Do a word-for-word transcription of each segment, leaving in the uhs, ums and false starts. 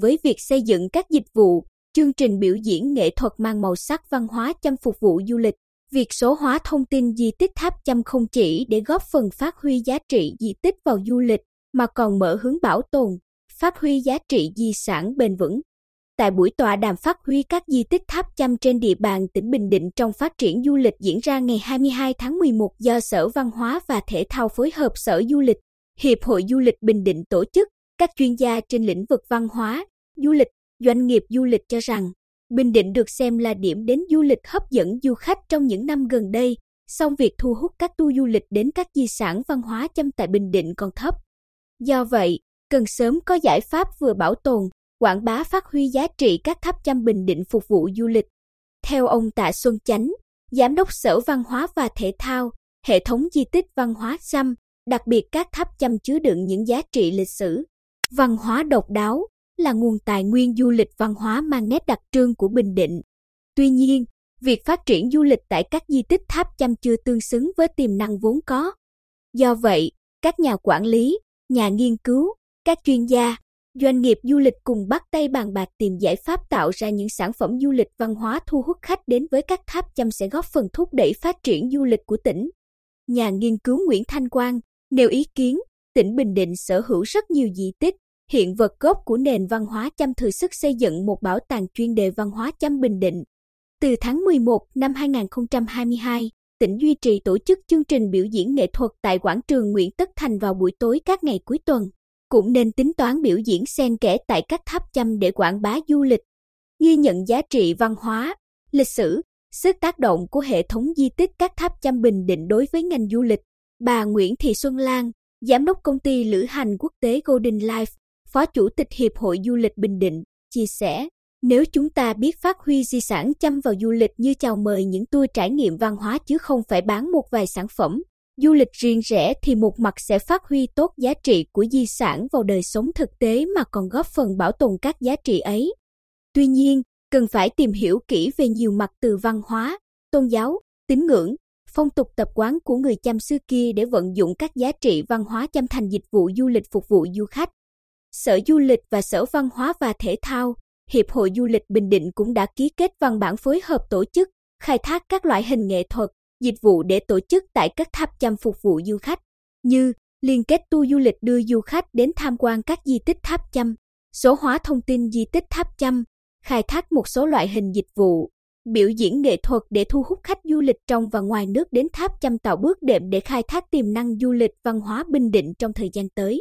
với việc xây dựng các dịch vụ, chương trình biểu diễn nghệ thuật mang màu sắc văn hóa chăm phục vụ du lịch, việc số hóa thông tin di tích tháp Chăm không chỉ để góp phần phát huy giá trị di tích vào du lịch, mà còn mở hướng bảo tồn, phát huy giá trị di sản bền vững. Tại buổi tọa đàm phát huy các di tích tháp Chăm trên địa bàn tỉnh Bình Định trong phát triển du lịch diễn ra ngày hai mươi hai tháng mười một do Sở Văn hóa và Thể thao phối hợp Sở Du lịch, Hiệp hội Du lịch Bình Định tổ chức, các chuyên gia trên lĩnh vực văn hóa, du lịch, doanh nghiệp du lịch cho rằng, Bình Định được xem là điểm đến du lịch hấp dẫn du khách trong những năm gần đây, song việc thu hút các tour du lịch đến các di sản văn hóa Chăm tại Bình Định còn thấp. Do vậy, cần sớm có giải pháp vừa bảo tồn, quảng bá phát huy giá trị các tháp Chăm Bình Định phục vụ du lịch. Theo ông Tạ Xuân Chánh, Giám đốc Sở Văn hóa và Thể thao, hệ thống di tích văn hóa Chăm, đặc biệt các tháp Chăm chứa đựng những giá trị lịch sử, văn hóa độc đáo, là nguồn tài nguyên du lịch văn hóa mang nét đặc trưng của Bình Định. Tuy nhiên, việc phát triển du lịch tại các di tích tháp Chăm chưa tương xứng với tiềm năng vốn có. Do vậy, các nhà quản lý, nhà nghiên cứu, các chuyên gia, doanh nghiệp du lịch cùng bắt tay bàn bạc tìm giải pháp tạo ra những sản phẩm du lịch văn hóa thu hút khách đến với các tháp Chăm sẽ góp phần thúc đẩy phát triển du lịch của tỉnh. Nhà nghiên cứu Nguyễn Thanh Quang nêu ý kiến, tỉnh Bình Định sở hữu rất nhiều di tích, hiện vật gốc của nền văn hóa Chăm thừa sức xây dựng một bảo tàng chuyên đề văn hóa Chăm Bình Định. Từ tháng mười một năm hai nghìn không trăm hai mươi hai, tỉnh duy trì tổ chức chương trình biểu diễn nghệ thuật tại quảng trường Nguyễn Tất Thành vào buổi tối các ngày cuối tuần. Cũng nên tính toán biểu diễn xen kẽ tại các tháp Chăm để quảng bá du lịch, ghi nhận giá trị văn hóa, lịch sử, sức tác động của hệ thống di tích các tháp Chăm Bình Định đối với ngành du lịch. Bà Nguyễn Thị Xuân Lan, Giám đốc công ty lữ hành quốc tế Golden Life, Phó Chủ tịch Hiệp hội Du lịch Bình Định, chia sẻ, nếu chúng ta biết phát huy di sản Chăm vào du lịch như chào mời những tour trải nghiệm văn hóa chứ không phải bán một vài sản phẩm du lịch riêng rẽ thì một mặt sẽ phát huy tốt giá trị của di sản vào đời sống thực tế mà còn góp phần bảo tồn các giá trị ấy. Tuy nhiên, cần phải tìm hiểu kỹ về nhiều mặt từ văn hóa, tôn giáo, tín ngưỡng, phong tục tập quán của người Chăm xưa kia để vận dụng các giá trị văn hóa Chăm thành dịch vụ du lịch phục vụ du khách. Sở Du lịch và Sở Văn hóa và Thể thao, Hiệp hội Du lịch Bình Định cũng đã ký kết văn bản phối hợp tổ chức, khai thác các loại hình nghệ thuật, dịch vụ để tổ chức tại các tháp Chăm phục vụ du khách, như liên kết tour du lịch đưa du khách đến tham quan các di tích tháp Chăm, số hóa thông tin di tích tháp Chăm, khai thác một số loại hình dịch vụ, biểu diễn nghệ thuật để thu hút khách du lịch trong và ngoài nước đến tháp Chăm tạo bước đệm để khai thác tiềm năng du lịch văn hóa Bình Định trong thời gian tới.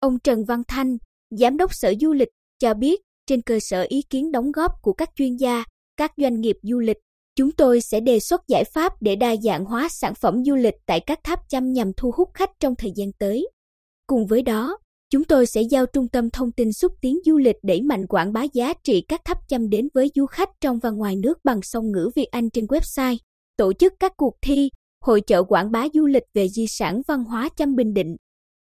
Ông Trần Văn Thanh, Giám đốc Sở Du lịch, cho biết trên cơ sở ý kiến đóng góp của các chuyên gia, các doanh nghiệp du lịch, chúng tôi sẽ đề xuất giải pháp để đa dạng hóa sản phẩm du lịch tại các tháp Chăm nhằm thu hút khách trong thời gian tới. Cùng với đó, chúng tôi sẽ giao Trung tâm Thông tin Xúc tiến Du lịch đẩy mạnh quảng bá giá trị các tháp Chăm đến với du khách trong và ngoài nước bằng song ngữ Việt Anh trên website, tổ chức các cuộc thi, hội chợ quảng bá du lịch về di sản văn hóa Chăm Bình Định.